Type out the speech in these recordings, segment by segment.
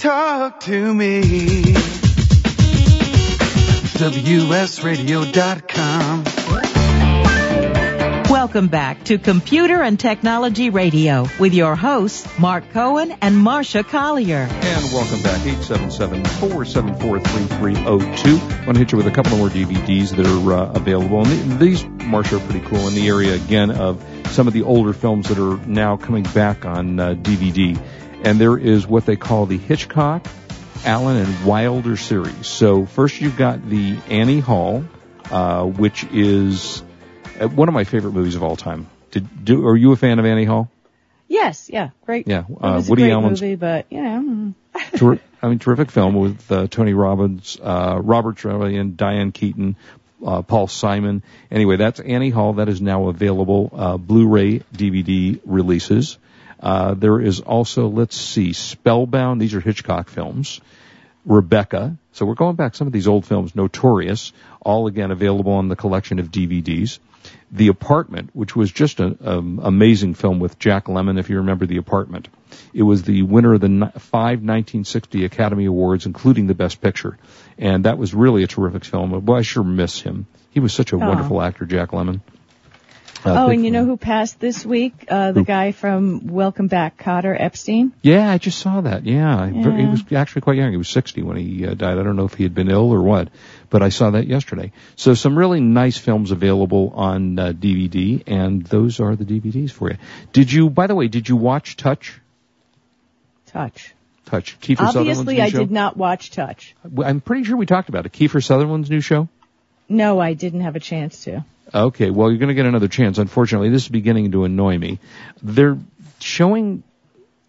Talk to me. WSradio.com. Welcome back to Computer and Technology Radio with your hosts, Mark Cohen and Marsha Collier. And welcome back, 877-474-3302. I want to hit you with a couple more DVDs that are available. And these, Marsha, are pretty cool in the area, again, of some of the older films that are now coming back on DVD. And there is what they call the Hitchcock, Allen, and Wilder series. So first you've got the Annie Hall, which is one of my favorite movies of all time. Are you a fan of Annie Hall? Yes, yeah, great. Yeah, Woody Allen's movie, but yeah, terrific film with Tony Robbins, Robert Trevilian, Diane Keaton, Paul Simon. Anyway, that's Annie Hall. That is now available Blu-ray, DVD releases. There is also, let's see, Spellbound. These are Hitchcock films. Rebecca. So we're going back some of these old films. Notorious. All, again, available on the collection of DVDs. The Apartment, which was just an amazing film with Jack Lemmon, if you remember The Apartment. It was the winner of the 5 1960 Academy Awards, including the Best Picture. And that was really a terrific film. Well, I sure miss him. He was such a wonderful actor, Jack Lemmon. And you know who passed this week? The guy from Welcome Back, Cotter Epstein. Yeah, I just saw that. Yeah. He was actually quite young. He was 60 when he died. I don't know if he had been ill or what, but I saw that yesterday. So some really nice films available on DVD, and those are the DVDs for you. By the way, did you watch Touch? Touch. Kiefer Sutherland's new show? Obviously, I did not watch Touch. I'm pretty sure we talked about it. Kiefer Sutherland's new show? No, I didn't have a chance to. Okay, well, you're going to get another chance. Unfortunately, this is beginning to annoy me. They're showing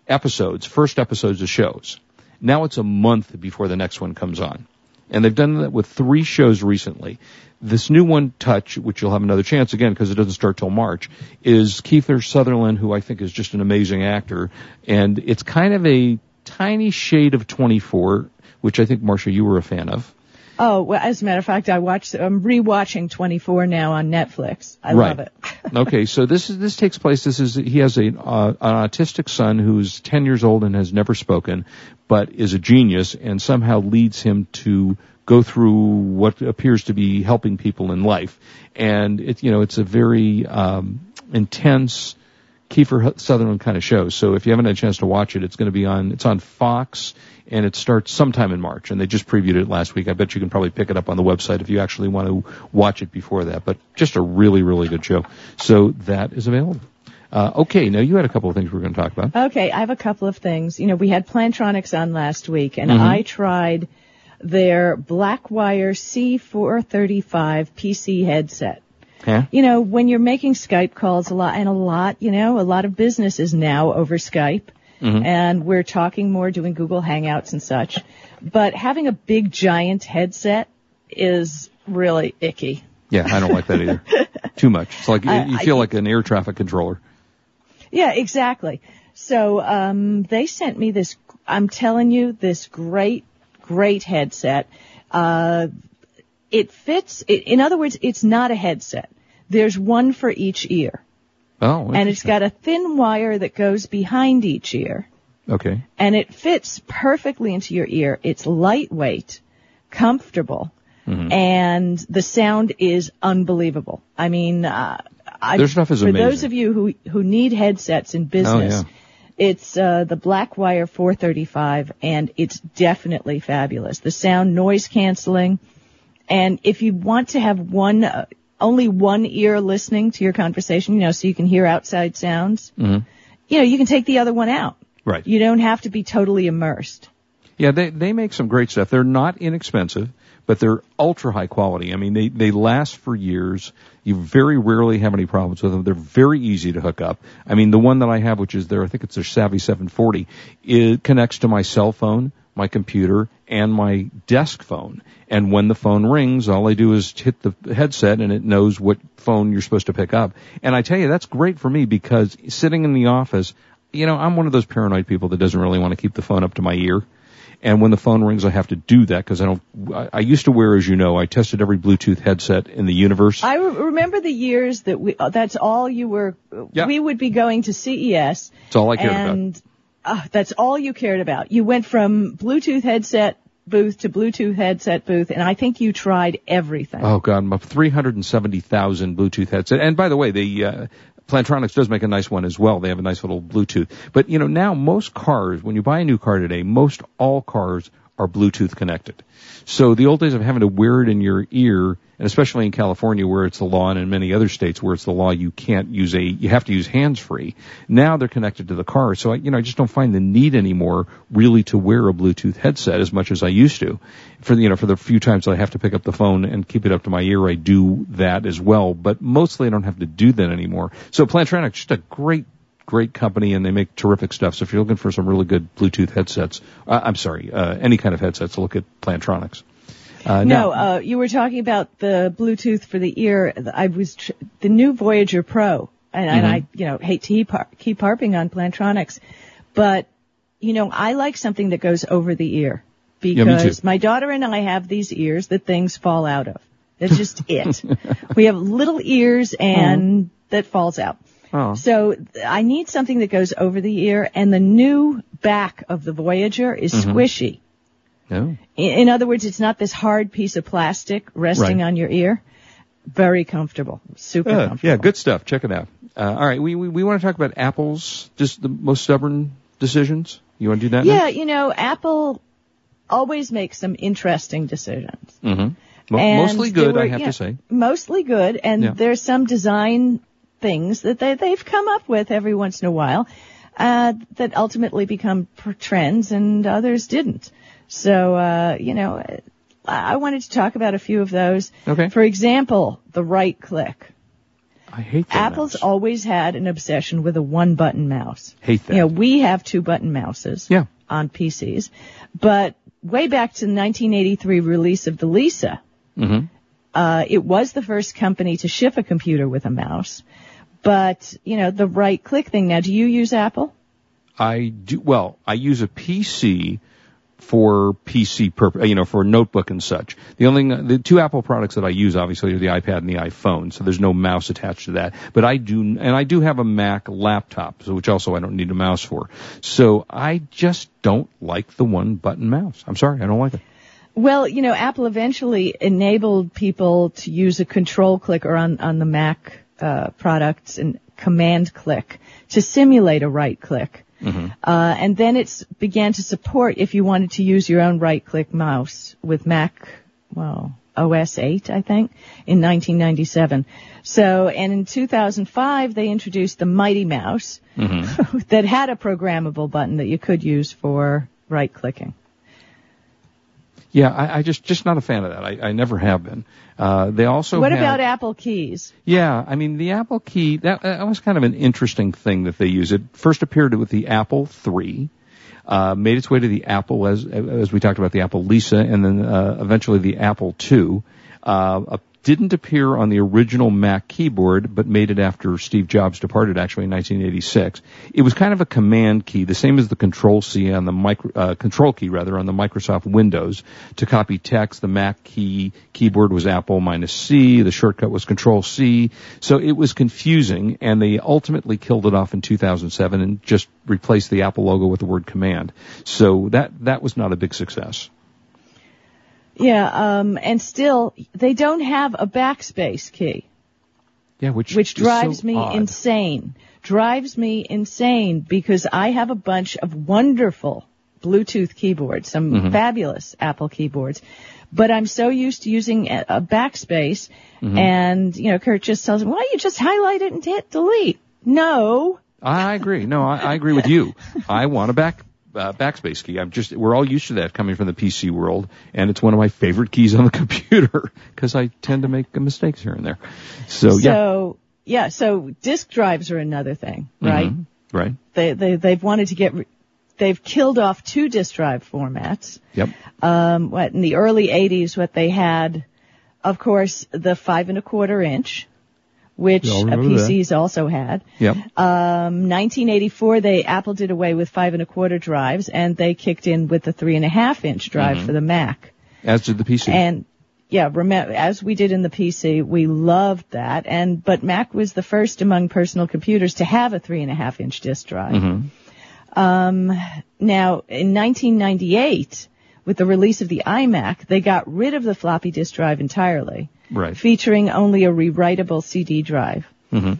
first episodes of shows. Now it's a month before the next one comes on. And they've done that with 3 shows recently. This new one, Touch, which you'll have another chance again because it doesn't start till March, is Kiefer Sutherland, who I think is just an amazing actor. And it's kind of a tiny shade of 24, which I think, Marsha, you were a fan of. Oh, well, as a matter of fact, I'm rewatching 24 now on Netflix. I love it. Okay, so this takes place. He has an autistic son who's 10 years old and has never spoken, but is a genius and somehow leads him to go through what appears to be helping people in life. And it's a very intense Kiefer Sutherland kind of show. So if you haven't had a chance to watch it, it's on Fox, and it starts sometime in March. And they just previewed it last week. I bet you can probably pick it up on the website if you actually want to watch it before that. But just a really, really good show. So that is available. Okay, now you had a couple of things we were going to talk about. Okay, I have a couple of things. We had Plantronics on last week, and I tried their Blackwire C435 PC headset. Yeah. When you're making Skype calls a lot of businesses now over Skype, and we're talking more, doing Google Hangouts and such, but having a big, giant headset is really icky. Yeah, I don't like that either. Too much. It's like you feel like an air traffic controller. Yeah, exactly. So they sent me this, I'm telling you, this great, great headset. It fits. In other words, it's not a headset. There's one for each ear. Oh, and it's got a thin wire that goes behind each ear. Okay. And it fits perfectly into your ear. It's lightweight, comfortable, and the sound is unbelievable. I mean, their stuff is amazing. For those of you who need headsets in business, it's the Blackwire 435, and it's definitely fabulous. The sound, noise canceling. And if you want to have only one ear listening to your conversation, so you can hear outside sounds, you can take the other one out. Right. You don't have to be totally immersed. Yeah, they make some great stuff. They're not inexpensive, but they're ultra high quality. I mean, they last for years. You very rarely have any problems with them. They're very easy to hook up. I mean, the one that I have, which is I think it's their Savvy 740, it connects to my cell phone, my computer, and my desk phone. And when the phone rings, all I do is hit the headset, and it knows what phone you're supposed to pick up. And I tell you, that's great for me because sitting in the office, I'm one of those paranoid people that doesn't really want to keep the phone up to my ear. And when the phone rings, I have to do that because I used to wear, as you know, I tested every Bluetooth headset in the universe. I remember the years that that's all you were, we would be going to CES. It's all I cared about. That's all you cared about. You went from Bluetooth headset booth to Bluetooth headset booth, and I think you tried everything. Oh, God, 370,000 Bluetooth headsets. And by the way, the Plantronics does make a nice one as well. They have a nice little Bluetooth. But, you know, now most cars, when you buy a new car today, most all cars are Bluetooth connected. So the old days of having to wear it in your ear, and especially in California where it's the law, and in many other states where it's the law, you can't use you have to use hands-free. Now they're connected to the car. So I just don't find the need anymore really to wear a Bluetooth headset as much as I used to. For the few times I have to pick up the phone and keep it up to my ear, I do that as well. But mostly I don't have to do that anymore. So Plantronics, just a great company, and they make terrific stuff. So if you're looking for some really good Bluetooth headsets, any kind of headsets, look at Plantronics. You were talking about the Bluetooth for the ear. I was the new Voyager Pro, and I hate to keep harping on Plantronics, but I like something that goes over the ear because my daughter and I have these ears that things fall out of. That's just it. We have little ears and that falls out. Oh. So I need something that goes over the ear, and the new back of the Voyager is squishy. Oh. In other words, it's not this hard piece of plastic resting on your ear. Very comfortable. Super comfortable. Yeah, good stuff. Check it out. All right, we want to talk about Apple's, just the most stubborn decisions. You want to do that now? Yeah, Apple always makes some interesting decisions. Mm-hmm. Well, mostly good, I have to say. Mostly good, and there's some design things that they've come up with every once in a while that ultimately become trends and others didn't. So, I wanted to talk about a few of those. Okay. For example, the right click. I hate that. Apple's always had an obsession with a one-button mouse. Hate that. We have two-button mouses on PCs. But way back to the 1983 release of the Lisa, it was the first company to ship a computer with a mouse. But, the right click thing. Now, do you use Apple? I do. Well, I use a PC for PC purpose, for notebook and such. The two Apple products that I use, obviously, are the iPad and the iPhone. So there's no mouse attached to that. But I do have a Mac laptop, which also I don't need a mouse for. So I just don't like the one button mouse. I'm sorry. I don't like it. Well, Apple eventually enabled people to use a control click or on the Mac products and command click to simulate a right click. Mm-hmm. And then it began to support if you wanted to use your own right click mouse with Mac, OS 8, I think, in 1997. So, and in 2005, they introduced the Mighty Mouse that had a programmable button that you could use for right clicking. Yeah, I just not a fan of that. I never have been. They also. What about Apple keys? Yeah, I mean the Apple key. That was kind of an interesting thing that they use. It first appeared with the Apple III, made its way to the Apple as we talked about the Apple Lisa, and then eventually the Apple II. Didn't appear on the original Mac keyboard, but made it after Steve Jobs departed, actually, in 1986. It was kind of a command key, the same as the control key rather on the Microsoft Windows to copy text. The Mac keyboard was Apple -C. The shortcut was Control C. So it was confusing, and they ultimately killed it off in 2007 and just replaced the Apple logo with the word command. So that was not a big success. Yeah, and still, they don't have a backspace key. Yeah, which drives me insane. Drives me insane because I have a bunch of wonderful Bluetooth keyboards, some fabulous Apple keyboards, but I'm so used to using a backspace, and, Kurt just tells me, why don't you just highlight it and hit delete? No. I agree. No, I agree with you. I want a backspace key. We're all used to that coming from the PC world, and it's one of my favorite keys on the computer because I tend to make mistakes here and there. So disk drives are another thing, right? Mm-hmm. Right. They've wanted to get. They've killed off two disk drive formats. Yep. In the early '80s, what they had, of course, the 5.25-inch. Which PCs also had. Yep. 1984, Apple did away with 5.25 drives, and they kicked in with the 3.5-inch drive for the Mac. As did the PC. And as we did in the PC, we loved that. But Mac was the first among personal computers to have a 3.5-inch disk drive. Now, in 1998, with the release of the iMac, they got rid of the floppy disk drive entirely, right, featuring only a rewritable CD drive. Mm-hmm.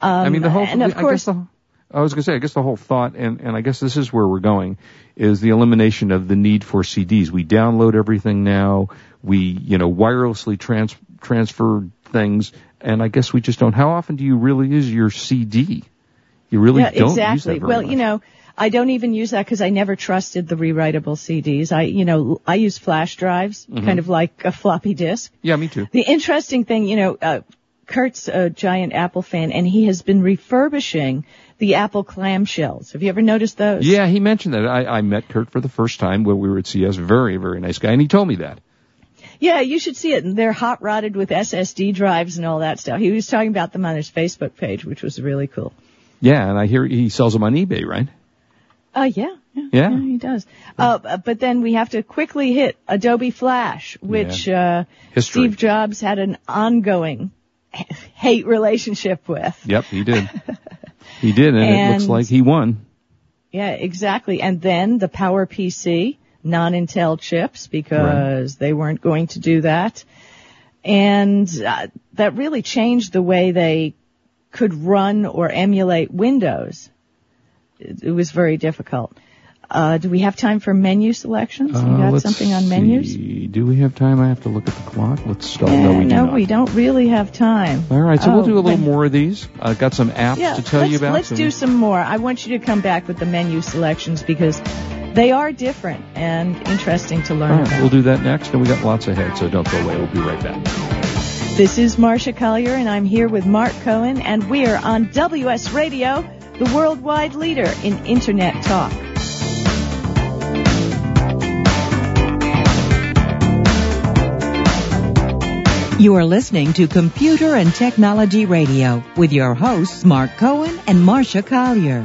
I mean, the whole. And of course, I guess the whole thought, and I guess this is where we're going, is the elimination of the need for CDs. We download everything now. We, wirelessly transfer things, and I guess we just don't. How often do you really use your CD? You really don't use that very much. I don't even use that because I never trusted the rewritable CDs. I use flash drives, mm-hmm. kind of like a floppy disk. Yeah, me too. The interesting thing, Kurt's a giant Apple fan, and he has been refurbishing the Apple clamshells. Have you ever noticed those? Yeah, he mentioned that. I met Kurt for the first time when we were at CES. Very, very nice guy, and he told me that. Yeah, you should see it. They're hot-rodded with SSD drives and all that stuff. He was talking about them on his Facebook page, which was really cool. Yeah, and I hear he sells them on eBay, right? Yeah, he does. But then we have to quickly hit Adobe Flash, which Steve Jobs had an ongoing hate relationship with. Yep, he did. He did, and it looks like he won. Yeah, exactly. And then the PowerPC, non-Intel chips, because they weren't going to do that. And that really changed the way they could run or emulate Windows. It was very difficult. Do we have time for menu selections? You got something on menus? See. Do we have time? I have to look at the clock. Let's stop. No, we don't really have time. All right, so we'll do a little more of these. I've got some apps to tell you about. Let's do some more. I want you to come back with the menu selections because they are different and interesting to learn about. We'll do that next, and we got lots ahead, so don't go away. We'll be right back. This is Marsha Collier, and I'm here with Mark Cohen, and we're on WS Radio, the worldwide leader in Internet talk. You are listening to Computer and Technology Radio with your hosts, Mark Cohen and Marsha Collier.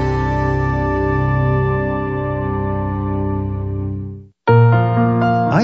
I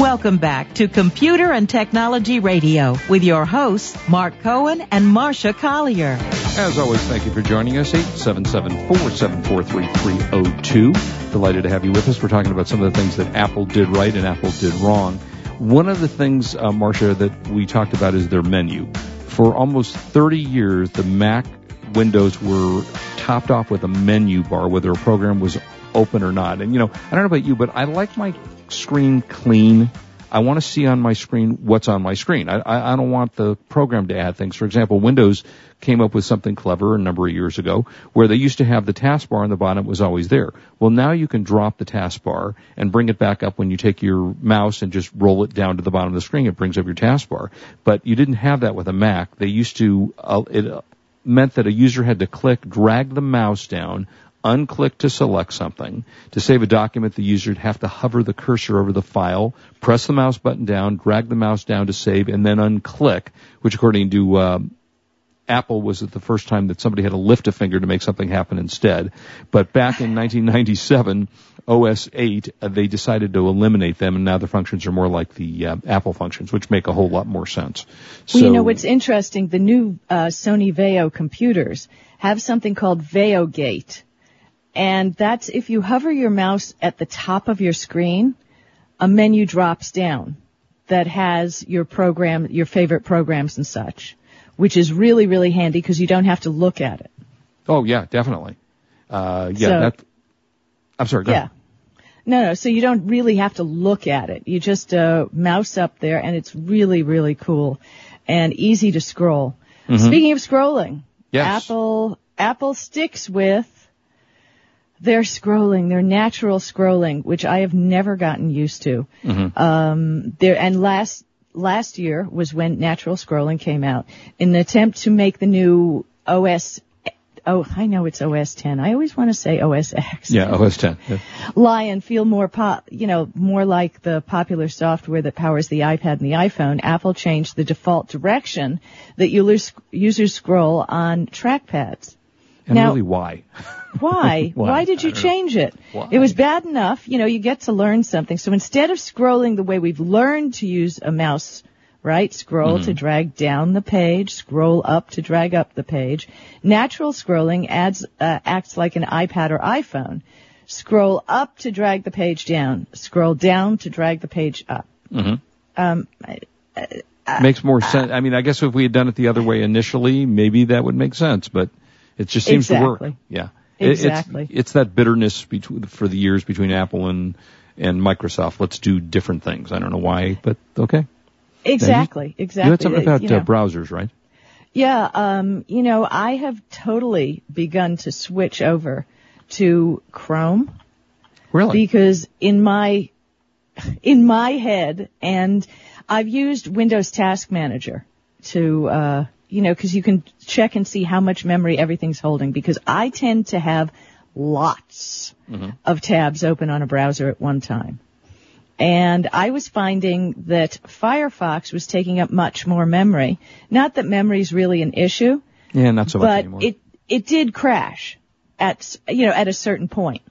Welcome back to Computer and Technology Radio with your hosts, Mark Cohen and Marsha Collier. As always, thank you for joining us, 877-474-3302. Delighted to have you with us. We're talking about some of the things that Apple did right and Apple did wrong. One of the things, Marsha, that we talked about is their menu. For almost 30 years, the Mac windows were topped off with a menu bar, whether a program was open or not. And, you know, I don't know about you, but I like my screen clean. I want to see on my screen what's on my screen. I don't want the program to add things. For example, Windows came up with something clever a number of years ago where they used to have the taskbar on the bottom. It was always there. Well, now you can drop the taskbar and bring it back up when you take your mouse and just roll it down to the bottom of the screen. It brings up your taskbar. But you didn't have that with a Mac. They used to it meant that a user had to click, drag the mouse down, unclick to select something. To save a document, the user would have to hover the cursor over the file, press the mouse button down, drag the mouse down to save, and then unclick, which according to Apple was the first time that somebody had to lift a finger to make something happen instead. But back in 1997, OS 8, they decided to eliminate them, and now the functions are more like the Apple functions, which make a whole lot more sense. Well, so, you know, what's interesting, the new Sony Vaio computers have something called VaioGate. And that's if you hover your mouse at the top of your screen, a menu drops down that has your program, your favorite programs and such, which is really, really handy because you don't have to look at it. Oh, yeah, definitely. I'm sorry, go ahead. No, so you don't really have to look at it. You just mouse up there, and it's really, really cool and easy to scroll. Mm-hmm. Speaking of scrolling, yes. Apple sticks with their scrolling, their natural scrolling, which I have never gotten used to. Mm-hmm. And last year was when natural scrolling came out in an attempt to make the new OS. Oh, I know it's OS 10. I always want to say OS X. Yeah, OS 10. Yeah. Lion feel more more like the popular software that powers the iPad and the iPhone. Apple changed the default direction that users scroll on trackpads. And now, really, why? Why did you change it? Why? It was bad enough. You know, you get to learn something. So instead of scrolling the way we've learned to use a mouse, right? Scroll to drag down the page, scroll up to drag up the page. Natural scrolling acts like an iPad or iPhone. Scroll up to drag the page down. Scroll down to drag the page up. Mm-hmm. Makes more sense. I mean, I guess if we had done it the other way initially, maybe that would make sense, but it just seems to work. Yeah. Exactly. It's that bitterness for the years between Apple and Microsoft. Let's do different things. I don't know why, but okay. Exactly. You had something about browsers, right? Yeah. You know, I have totally begun to switch over to Chrome. Really? Because in my head, and I've used Windows Task Manager to, because you can check and see how much memory everything's holding, because I tend to have lots of tabs open on a browser at one time. And I was finding that Firefox was taking up much more memory. Not that memory's really an issue. Yeah, not so much anymore. But it did crash at a certain point.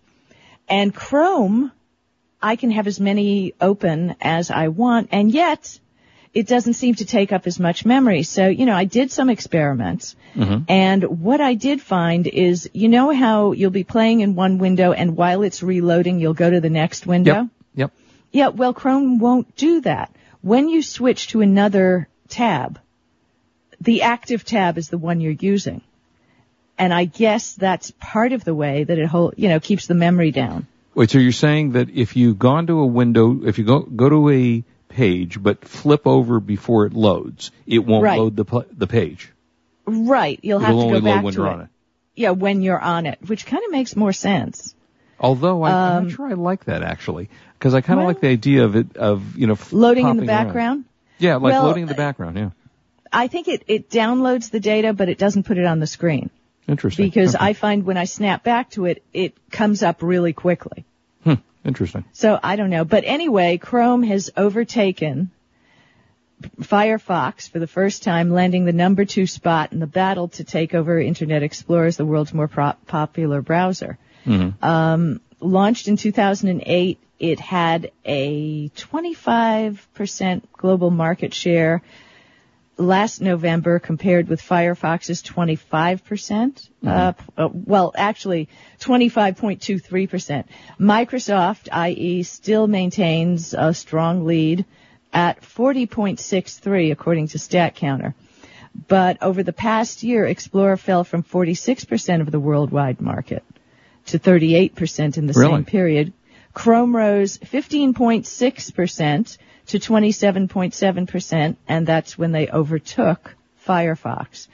And Chrome, I can have as many open as I want, and yet it doesn't seem to take up as much memory. So, you know, I did some experiments. Mm-hmm. And what I did find is, you know how you'll be playing in one window and while it's reloading, you'll go to the next window? Yep. Yeah, well, Chrome won't do that. When you switch to another tab, the active tab is the one you're using. And I guess that's part of the way that it keeps the memory down. Wait, so you're saying that if you've gone to a window, if you go to a page, but flip over before it loads, it won't load the page. Right. It'll have to go back to it. Yeah, when you're on it, which kind of makes more sense. Although I'm not sure I like that actually, because I kind of like the idea of loading in the background. Around. Yeah, loading in the background. Yeah. I think it downloads the data, but it doesn't put it on the screen. Interesting. Because I find when I snap back to it, it comes up really quickly. Hmm. Interesting. So I don't know. But anyway, Chrome has overtaken Firefox for the first time, landing the number 2 spot in the battle to take over Internet Explorer as the world's more popular browser. Mm-hmm. Launched in 2008, it had a 25% global market share last November compared with Firefox's 25%. Mm-hmm. Well, actually, 25.23%. Microsoft, i.e., still maintains a strong lead at 40.63, according to StatCounter. But over the past year, Explorer fell from 46% of the worldwide market to 38% in the same period. Chrome rose 15.6% to 27.7%, and that's when they overtook Firefox.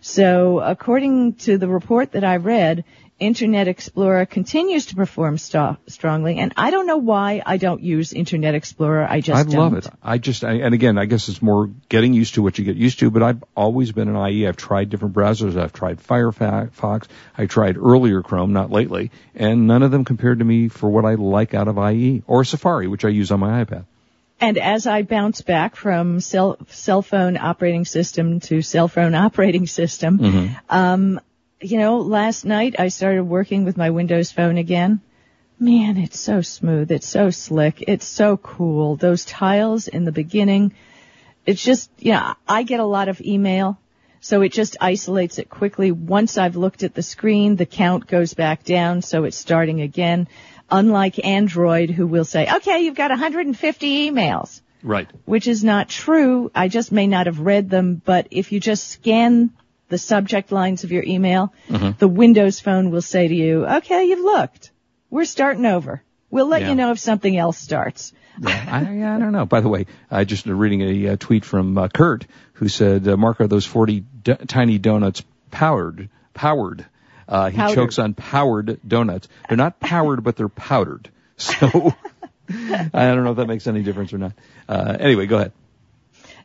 So according to the report that I read, Internet Explorer continues to perform strongly, and I don't know why I don't use Internet Explorer. I love it. And again, I guess it's more getting used to what you get used to, but I've always been an IE. I've tried different browsers. I've tried Firefox. I tried earlier Chrome, not lately, and none of them compared to me for what I like out of IE, or Safari, which I use on my iPad. And as I bounce back from cell phone operating system to cell phone operating system, mm-hmm. You know, last night I started working with my Windows phone again. Man, it's so smooth. It's so slick. It's so cool. Those tiles in the beginning, it's just, I get a lot of email, so it just isolates it quickly. Once I've looked at the screen, the count goes back down, so it's starting again. Unlike Android, who will say, okay, you've got 150 emails. Right. Which is not true. I just may not have read them, but if you just scan the subject lines of your email, mm-hmm. the Windows phone will say to you, okay, you've looked. We're starting over. We'll let you know if something else starts. Yeah, I don't know. By the way, I just reading a tweet from Kurt, who said, Mark, are those 40 tiny donuts powered? He chokes on powered donuts. They're not powered, but they're powdered. So I don't know if that makes any difference or not. Anyway, go ahead.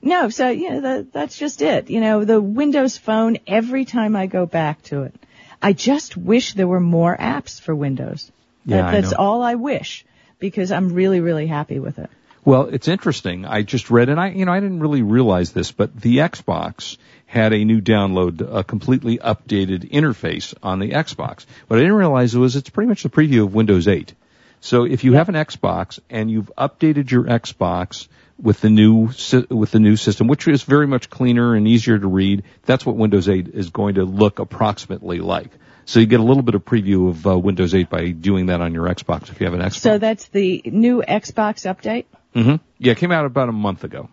No, so, that's just it. The Windows phone, every time I go back to it, I just wish there were more apps for Windows. Yeah, that's all I wish, because I'm really, really happy with it. Well, it's interesting. I just read, and I didn't really realize this, but the Xbox had a new download, a completely updated interface on the Xbox. What I didn't realize was it's pretty much the preview of Windows 8. So if you have an Xbox and you've updated your Xbox with the new system, which is very much cleaner and easier to read, that's what Windows 8 is going to look approximately like. So you get a little bit of preview of Windows 8 by doing that on your Xbox if you have an Xbox. So that's the new Xbox update? Mm-hmm. Yeah, it came out about a month ago.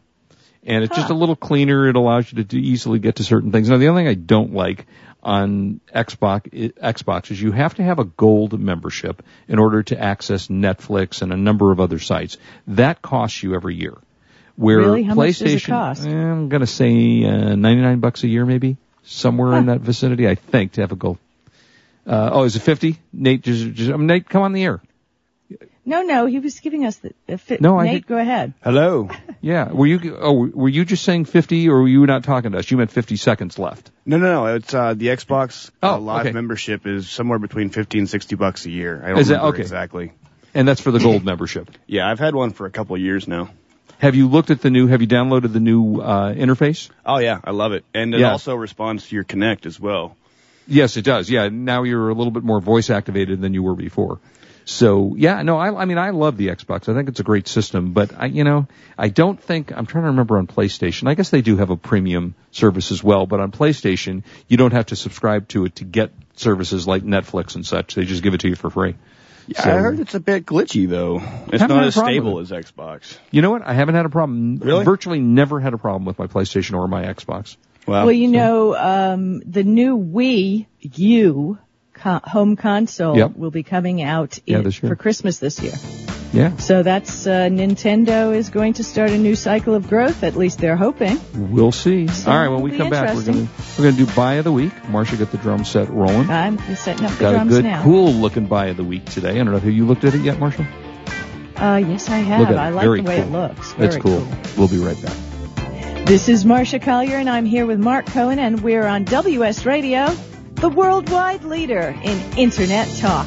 And it's just a little cleaner. It allows you to easily get to certain things. Now, the only thing I don't like on Xbox is you have to have a gold membership in order to access Netflix and a number of other sites. That costs you every year. Where really? How much does it cost? I'm going to say $99 a year, maybe somewhere in that vicinity, I think, to have a gold. Is it 50? Nate, Nate, come on the air. No, he was giving us the fit. No, Nate, go ahead. Hello. Yeah, were you just saying 50, or were you not talking to us? You meant 50 seconds left. No. It's the Xbox Live membership is somewhere between $50 and $60 a year. I don't remember exactly. And that's for the gold membership. Yeah, I've had one for a couple of years now. Have you downloaded the new interface? Oh yeah, I love it, and it also responds to your Kinect as well. Yes, it does. Yeah, now you're a little bit more voice activated than you were before. So, I love the Xbox. I think it's a great system, but I don't think, I'm trying to remember on PlayStation. I guess they do have a premium service as well, but on PlayStation, you don't have to subscribe to it to get services like Netflix and such. They just give it to you for free. Yeah, so, I heard it's a bit glitchy, though. It's not as stable as Xbox. You know what? I haven't had a problem. Really? Virtually never had a problem with my PlayStation or my Xbox. Wow. Well, the new Wii U home console will be coming out for Christmas this year. Yeah. So that's Nintendo is going to start a new cycle of growth. At least they're hoping. We'll see. So all right. When we come back, we're going to do buy of the week. Marsha, get the drum set rolling. I'm setting up the drums now. Got a good, cool looking buy of the week today. I don't know if you looked at it yet, Marsha. Yes, I have. I like the way it looks. It's cool. We'll be right back. This is Marsha Collier, and I'm here with Mark Cohen, and we're on WS Radio, the worldwide leader in Internet talk.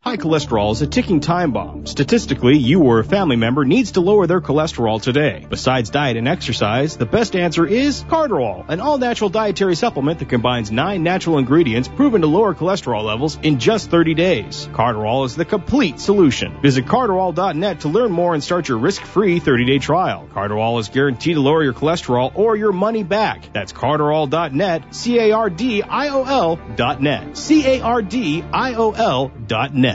High cholesterol is a ticking time bomb. Statistically, you or a family member needs to lower their cholesterol today. Besides diet and exercise, the best answer is Carderol, an all-natural dietary supplement that combines 9 natural ingredients proven to lower cholesterol levels in just 30 days. Carderol is the complete solution. Visit Carderol.net to learn more and start your risk-free 30-day trial. Carderol is guaranteed to lower your cholesterol or your money back. That's Carderol.net, Cardiol.net, Cardiol.net.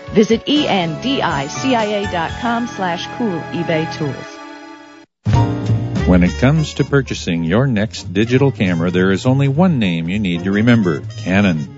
Visit endicia.com/cool eBay tools. When it comes to purchasing your next digital camera, there is only one name you need to remember: Canon.